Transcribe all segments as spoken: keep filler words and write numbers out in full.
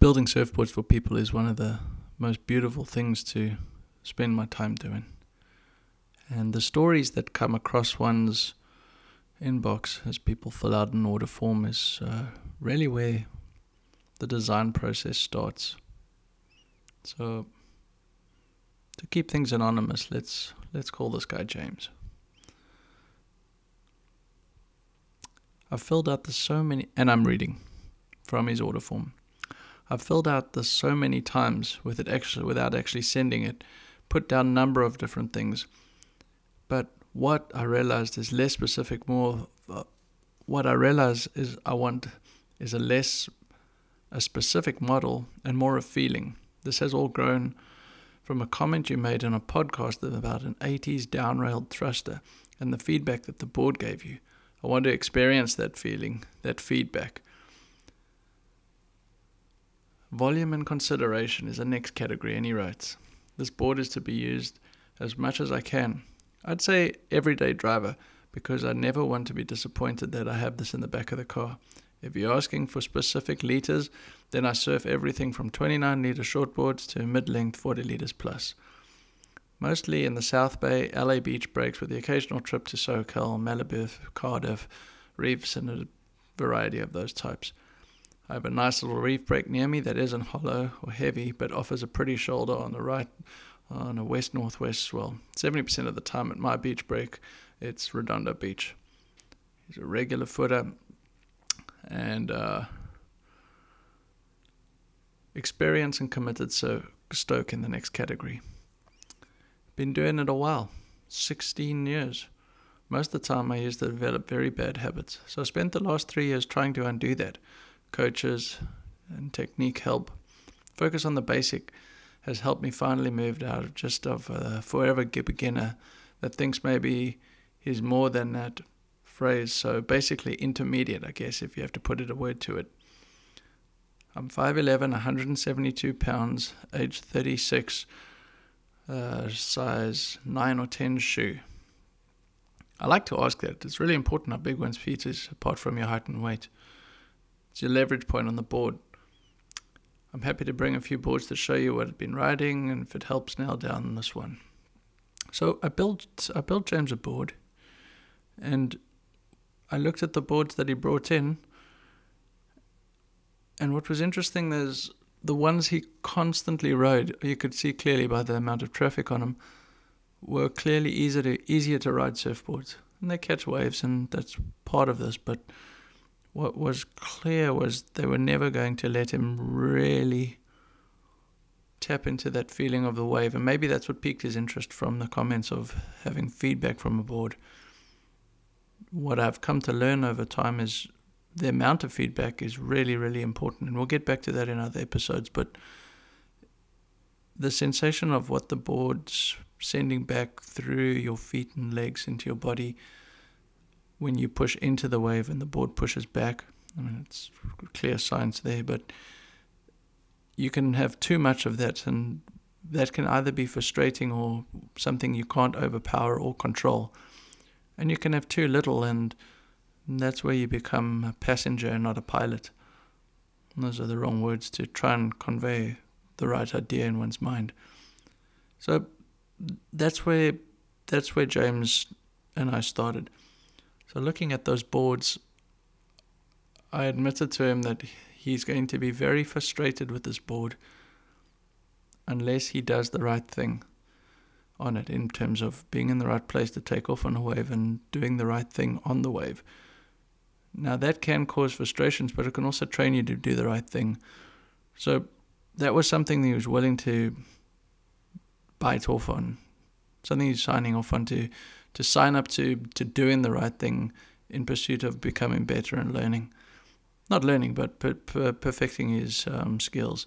Building surfboards for people is one of the most beautiful things to spend my time doing. And the stories that come across one's inbox as people fill out an order form is uh, really where the design process starts. So to keep things anonymous, let's let's call this guy James. I've filled out the so many, and I'm reading from his order form. I've filled out this so many times with it actually, without actually sending it, put down a number of different things. But what I realized is less specific, more, uh, what I realized is I want is a less, a specific model and more a feeling. This has all grown from a comment you made in a podcast about an eighties downrailed thruster and the feedback that the board gave you. I want to experience that feeling, that feedback. Volume and consideration is the next category, and he writes, this board is to be used as much as I can. I'd say everyday driver, because I never want to be disappointed that I have this in the back of the car. If you're asking for specific litres, then I surf everything from twenty-nine litre shortboards to mid-length forty litres plus. Mostly in the South Bay, L A beach breaks with the occasional trip to SoCal, Malibu, Cardiff, reefs, and a variety of those types. I have a nice little reef break near me that isn't hollow or heavy, but offers a pretty shoulder on the right on a west-northwest swell. seventy percent of the time at my beach break, it's Redondo Beach. He's a regular footer and uh, experienced and committed so stoke in the next category. Been doing it a while, sixteen years. Most of the time I used to develop very bad habits, so I spent the last three years trying to undo that. Coaches and technique help. Focus on the basic has helped me finally move out of just of a forever beginner that thinks maybe he's more than that phrase. So basically intermediate, I guess, if you have to put it a word to it. I'm five eleven, one hundred seventy-two pounds, age thirty-six, uh, size nine or ten shoe. I like to ask that. It's really important how big one's feet is apart from your height and weight. It's your leverage point on the board. I'm happy to bring a few boards to show you what I've been riding and if it helps nail down this one. So I built I built James a board and I looked at the boards that he brought in, and what was interesting is the ones he constantly rode, you could see clearly by the amount of traffic on them, were clearly easier to, easier to ride surfboards. And they catch waves and that's part of this, but what was clear was they were never going to let him really tap into that feeling of the wave. And maybe that's what piqued his interest from the comments of having feedback from a board. What I've come to learn over time is the amount of feedback is really, really important. And we'll get back to that in other episodes. But the sensation of what the board's sending back through your feet and legs into your body when you push into the wave and the board pushes back, I mean, it's clear science there, but you can have too much of that, and that can either be frustrating or something you can't overpower or control. And you can have too little, and that's where you become a passenger and not a pilot. And those are the wrong words to try and convey the right idea in one's mind. So that's where that's where James and I started. So looking at those boards, I admitted to him that he's going to be very frustrated with this board unless he does the right thing on it, in terms of being in the right place to take off on a wave and doing the right thing on the wave. Now, that can cause frustrations, but it can also train you to do the right thing. So that was something that he was willing to bite off on, something he's signing off on, to, to sign up to, to doing the right thing in pursuit of becoming better and learning. Not learning, but per- per- perfecting his um, skills.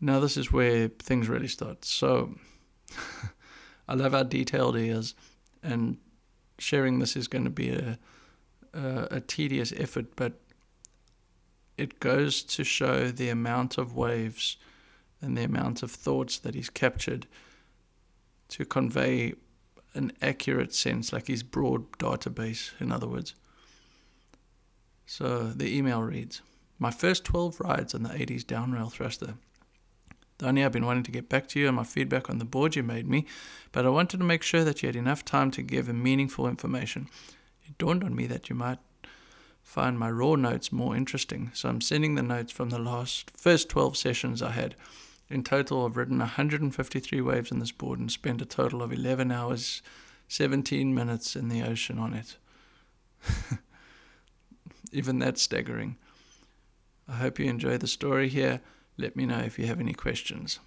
Now, this is where things really start. So I love how detailed he is, and sharing this is going to be a Uh, a tedious effort, but it goes to show the amount of waves and the amount of thoughts that he's captured to convey an accurate sense, like his broad database, in other words. So the email reads, "My first twelve rides on the eighties downrail thruster. Donnie, I've been wanting to get back to you on my feedback on the board you made me, but I wanted to make sure that you had enough time to give him meaningful information. It dawned on me that you might find my raw notes more interesting, so I'm sending the notes from the last first twelve sessions I had. In total, I've ridden one hundred fifty-three waves on this board and spent a total of eleven hours, seventeen minutes in the ocean on it." Even that's staggering. "I hope you enjoy the story here. Let me know if you have any questions."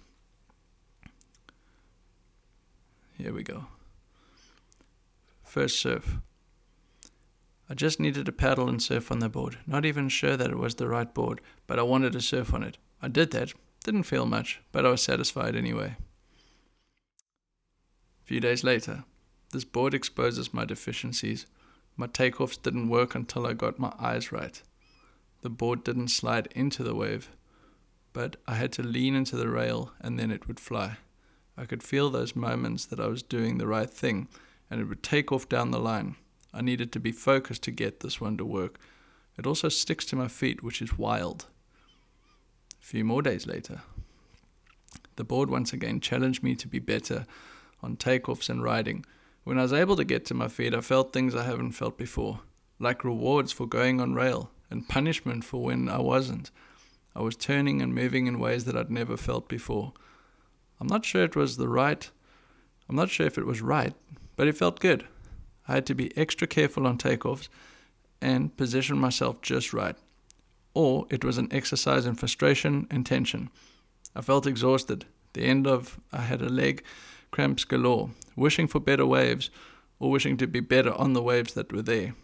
Here we go. First surf. "I just needed to paddle and surf on the board. Not even sure that it was the right board, but I wanted to surf on it. I did that. Didn't feel much, but I was satisfied anyway." A few days later, "This board exposes my deficiencies. My takeoffs didn't work until I got my eyes right. The board didn't slide into the wave, but I had to lean into the rail and then it would fly. I could feel those moments that I was doing the right thing and it would take off down the line. I needed to be focused to get this one to work. It also sticks to my feet, which is wild." A few more days later, "The board once again challenged me to be better on takeoffs and riding. When I was able to get to my feet, I felt things I haven't felt before, like rewards for going on rail and punishment for when I wasn't. I was turning and moving in ways that I'd never felt before. I'm not sure it was the right, I'm not sure if it was right, but it felt good. I had to be extra careful on takeoffs and position myself just right, or it was an exercise in frustration and tension. I felt exhausted. The end of I had a leg cramps galore, wishing for better waves or wishing to be better on the waves that were there.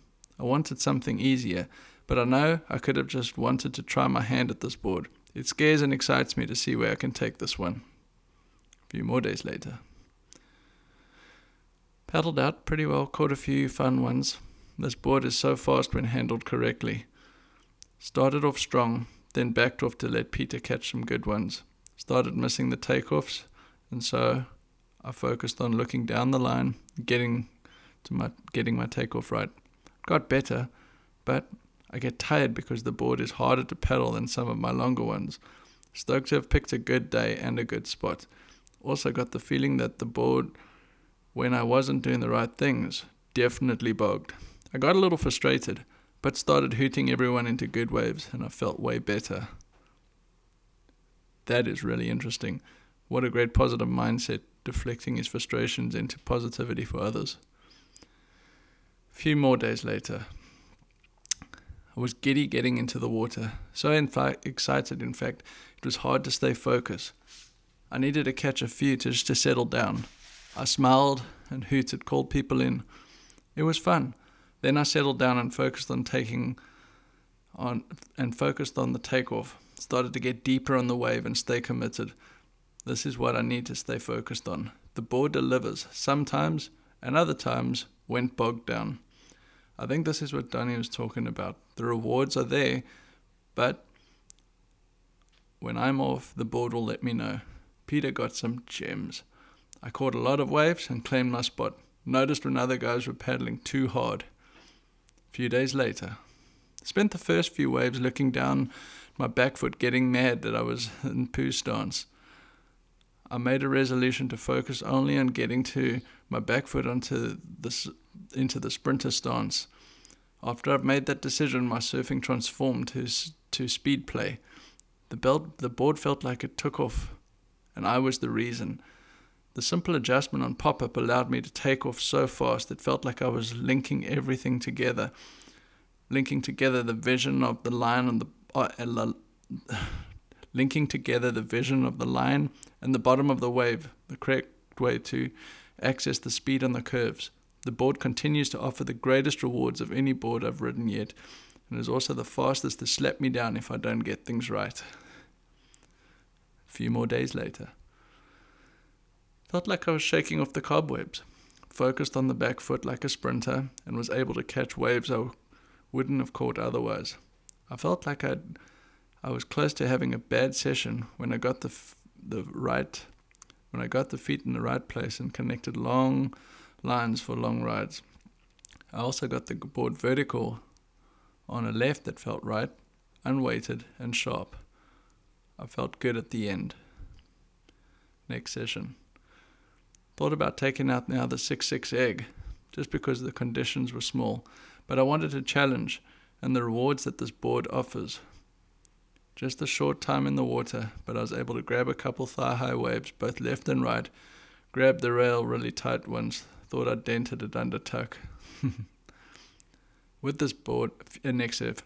I wanted something easier, but I know I could have just wanted to try my hand at this board. It scares and excites me to see where I can take this one." A few more days later, "Paddled out pretty well, caught a few fun ones. This board is so fast when handled correctly. Started off strong, then backed off to let Peter catch some good ones. Started missing the takeoffs, and so I focused on looking down the line, getting to my getting my takeoff right. Got better, but I get tired because the board is harder to paddle than some of my longer ones. Stoked to have picked a good day and a good spot. Also got the feeling that the board, when I wasn't doing the right things, definitely bogged. I got a little frustrated, but started hooting everyone into good waves, and I felt way better." That is really interesting. What a great positive mindset, deflecting his frustrations into positivity for others. A few more days later, "I was giddy getting into the water. So in fact, excited, in fact, it was hard to stay focused. I needed to catch a few to just to settle down. I smiled and hooted, called people in. It was fun. Then I settled down and focused on taking on and focused on the takeoff. Started to get deeper on the wave and stay committed. This is what I need to stay focused on. The board delivers sometimes, and other times went bogged down." I think this is what Donnie was talking about. The rewards are there, but when I'm off, the board will let me know. Peter got some gems. I caught a lot of waves and claimed my spot. Noticed when other guys were paddling too hard. A few days later, "Spent the first few waves looking down my back foot, getting mad that I was in poo stance. I made a resolution to focus only on getting to my back foot onto this, into the sprinter stance. After I've made that decision, my surfing transformed to to speed play. The belt, the board felt like it took off, and I was the reason. The simple adjustment on pop-up allowed me to take off so fast it felt like I was linking everything together. Linking together the vision of the line and the... Uh, uh, uh, linking together the vision of the line and the bottom of the wave, the correct way to access the speed on the curves. The board continues to offer the greatest rewards of any board I've ridden yet, and is also the fastest to slap me down if I don't get things right. A few more days later. Felt like I was shaking off the cobwebs, focused on the back foot like a sprinter, and was able to catch waves I wouldn't have caught otherwise. I felt like I'd, I was close to having a bad session when I got the f- the right, when I got the feet in the right place and connected long lines for long rides. I also got the board vertical on a left that felt right, unweighted and sharp. I felt good at the end. Next session. Thought about taking out now the six six egg, just because the conditions were small, but I wanted a challenge and the rewards that this board offers. Just a short time in the water, but I was able to grab a couple thigh-high waves, both left and right, grabbed the rail really tight once, thought I'd dented it under tuck. With this board, an X F.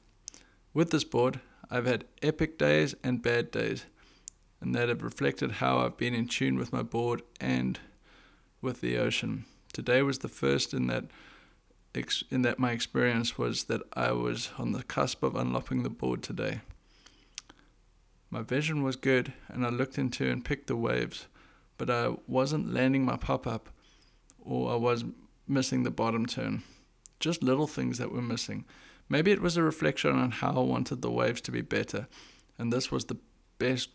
With this board, I've had epic days and bad days, and that have reflected how I've been in tune with my board and with the ocean. Today was the first in that ex- in that my experience was that I was on the cusp of unlocking the board today. My vision was good, and I looked into and picked the waves, but I wasn't landing my pop-up, or I was missing the bottom turn. Just little things that were missing. Maybe it was a reflection on how I wanted the waves to be better, and this was the best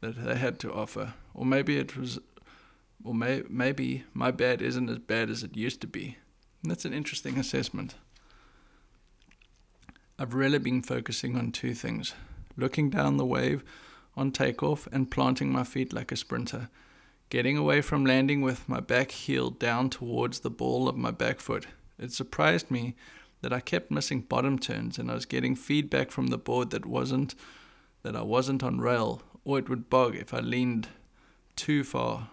that they had to offer. Or maybe it was, or may, maybe my bad isn't as bad as it used to be. And that's an interesting assessment. I've really been focusing on two things: looking down the wave on takeoff and planting my feet like a sprinter. Getting away from landing with my back heel down towards the ball of my back foot. It surprised me that I kept missing bottom turns, and I was getting feedback from the board that wasn't that I wasn't on rail, or it would bog if I leaned too far.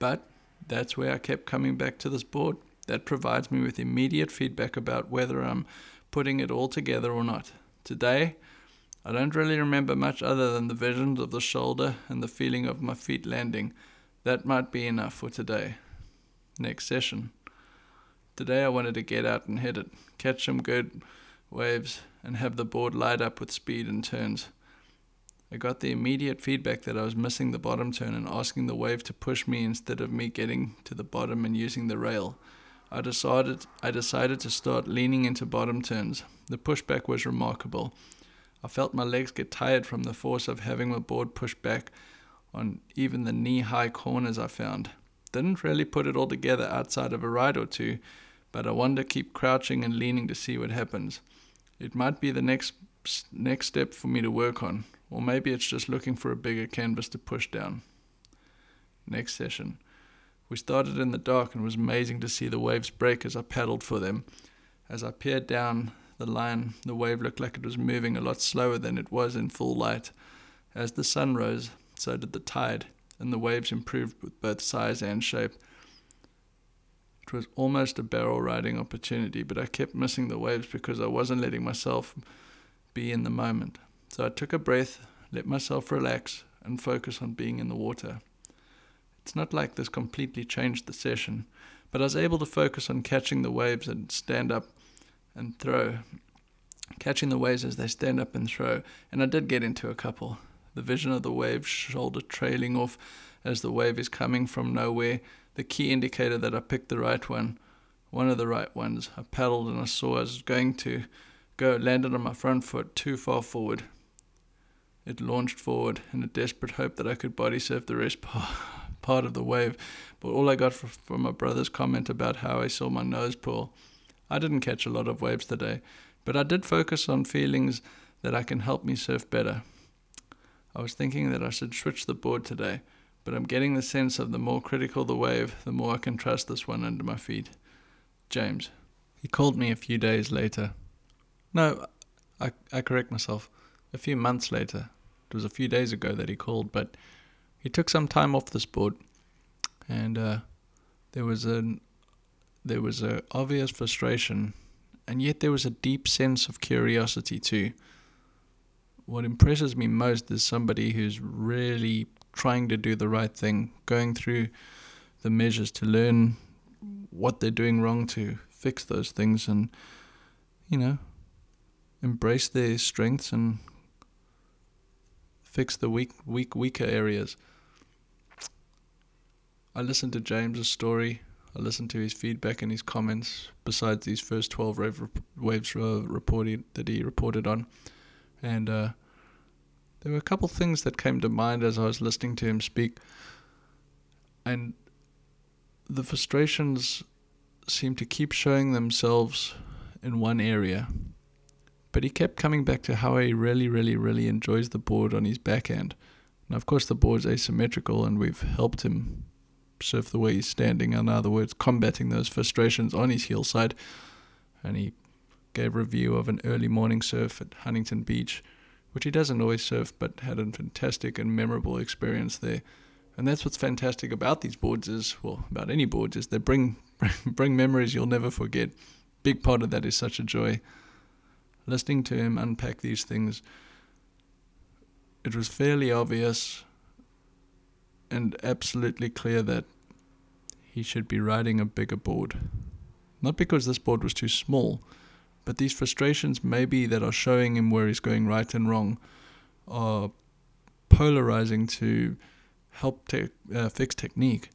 But that's where I kept coming back to this board. That provides me with immediate feedback about whether I'm putting it all together or not. Today, I don't really remember much other than the visions of the shoulder and the feeling of my feet landing. That might be enough for today. Next session. Today I wanted to get out and hit it, catch some good waves, and have the board light up with speed and turns. I got the immediate feedback that I was missing the bottom turn and asking the wave to push me instead of me getting to the bottom and using the rail. I decided, I decided to start leaning into bottom turns. The pushback was remarkable. I felt my legs get tired from the force of having my board push back on even the knee-high corners I found. Didn't really put it all together outside of a ride or two, but I wanted to keep crouching and leaning to see what happens. It might be the next next step for me to work on, or maybe it's just looking for a bigger canvas to push down. Next session. We started in the dark, and it was amazing to see the waves break as I paddled for them. As I peered down the line, the wave looked like it was moving a lot slower than it was in full light. As the sun rose, so did the tide, and the waves improved with both size and shape. It was almost a barrel riding opportunity, but I kept missing the waves because I wasn't letting myself be in the moment. So I took a breath, let myself relax, and focus on being in the water. It's not like this completely changed the session, but I was able to focus on catching the waves and stand up and throw, catching the waves as they stand up and throw, and I did get into a couple. The vision of the wave shoulder trailing off as the wave is coming from nowhere, the key indicator that I picked the right one, one of the right ones. I paddled and I saw I was going to go, landed on my front foot too far forward. It launched forward in a desperate hope that I could body surf the rest part of the wave, but all I got from my brother's comment about how I saw my nose pull. I didn't catch a lot of waves today, but I did focus on feelings that I can help me surf better. I was thinking that I should switch the board today, but I'm getting the sense of the more critical the wave, the more I can trust this one under my feet. James. He called me a few days later. No, I, I correct myself. A few months later. It was a few days ago that he called, but he took some time off the sport, and uh, there was an there was a obvious frustration, and yet there was a deep sense of curiosity too. What impresses me most is somebody who's really trying to do the right thing, going through the measures to learn what they're doing wrong, to fix those things, and, you know, embrace their strengths and fix the weak, weak, weaker areas. I listened to James's story. I listened to his feedback and his comments, besides these first twelve rave, waves uh, reported that he reported on. And uh, there were a couple things that came to mind as I was listening to him speak. And the frustrations seemed to keep showing themselves in one area. But he kept coming back to how he really, really, really enjoys the board on his backhand. And of course the board's asymmetrical, and we've helped him surf the way he's standing, in other words, combating those frustrations on his heel side. And he gave a review of an early morning surf at Huntington Beach, which he doesn't always surf, but had a fantastic and memorable experience there. And that's what's fantastic about these boards is, well, about any boards, is they bring, bring memories you'll never forget. Big part of that is such a joy. Listening to him unpack these things, it was fairly obvious and absolutely clear that he should be riding a bigger board. Not because this board was too small, but these frustrations maybe that are showing him where he's going right and wrong are polarizing to help te- uh, fix technique,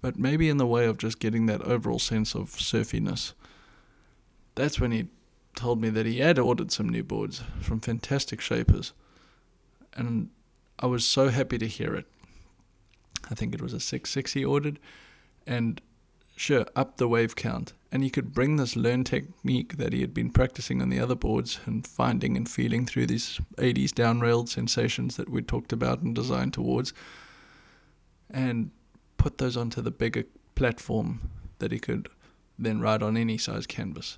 but maybe in the way of just getting that overall sense of surfiness. That's when he told me that he had ordered some new boards from fantastic shapers, and I was so happy to hear it. I think it was a six six he ordered, and sure, up the wave count, and he could bring this learned technique that he had been practicing on the other boards and finding and feeling through these eighties down-railed sensations that we talked about and designed towards, and put those onto the bigger platform that he could then ride on any size canvas.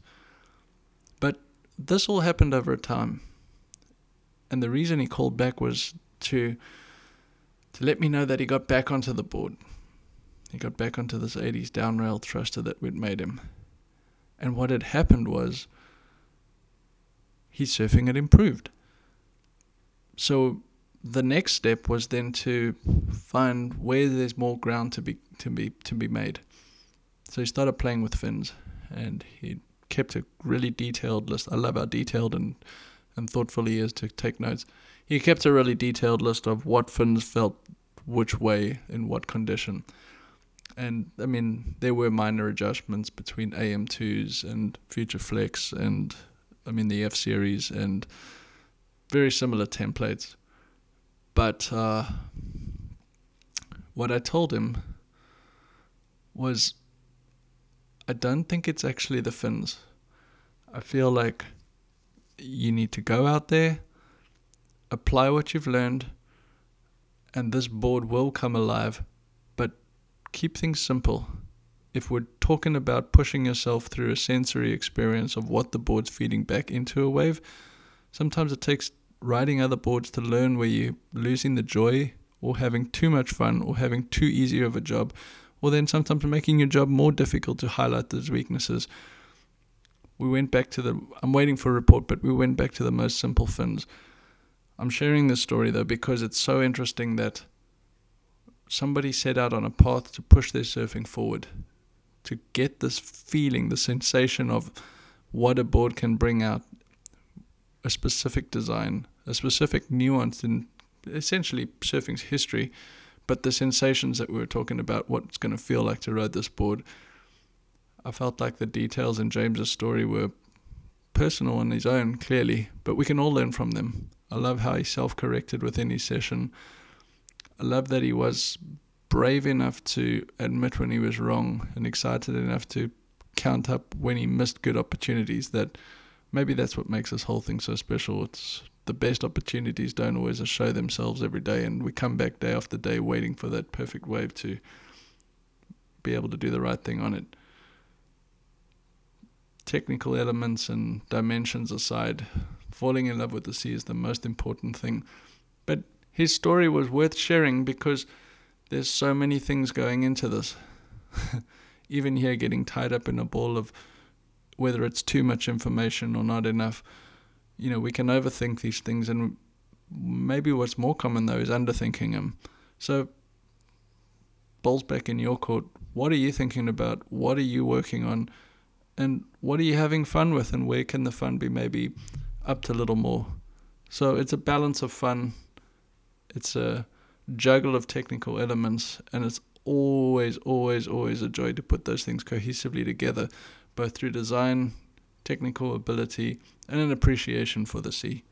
But this all happened over a time, and the reason he called back was to to let me know that he got back onto the board. He got back onto this eighties down-rail thruster that we'd made him. And what had happened was his surfing had improved. So the next step was then to find where there's more ground to be to be to be made. So he started playing with fins, and he kept a really detailed list. I love how detailed and, and thoughtful he is to take notes. He kept a really detailed list of what fins felt which way in what condition. And, I mean, there were minor adjustments between A M twos and Future Flex and, I mean, the F-Series and very similar templates. But uh, what I told him was, I don't think it's actually the fins. I feel like you need to go out there, apply what you've learned, and this board will come alive. Keep things simple. If we're talking about pushing yourself through a sensory experience of what the board's feeding back into a wave, sometimes it takes riding other boards to learn where you're losing the joy or having too much fun or having too easy of a job, or then sometimes making your job more difficult to highlight those weaknesses. We went back to the, I'm waiting for a report, but we went back to the most simple fins. I'm sharing this story though because it's so interesting that somebody set out on a path to push their surfing forward, to get this feeling, the sensation of what a board can bring out, a specific design, a specific nuance in essentially surfing's history, but the sensations that we were talking about, what it's going to feel like to ride this board. I felt like the details in James's story were personal on his own, clearly, but we can all learn from them. I love how he self-corrected within his session. I love that he was brave enough to admit when he was wrong and excited enough to count up when he missed good opportunities. That maybe that's what makes this whole thing so special. It's the best opportunities don't always show themselves every day, and we come back day after day waiting for that perfect wave to be able to do the right thing on it. technical elements and dimensions aside, falling in love with the sea is the most important thing. But his story was worth sharing because there's so many things going into this. Even here, getting tied up in a ball of whether it's too much information or not enough, you know, we can overthink these things, and maybe what's more common though is underthinking them. So, ball's back in your court. What are you thinking about? What are you working on? And what are you having fun with? And where can the fun be maybe upped a little more? So it's a balance of fun. It's a juggle of technical elements. And it's always, always, always a joy to put those things cohesively together, both through design, technical ability, and an appreciation for the sea.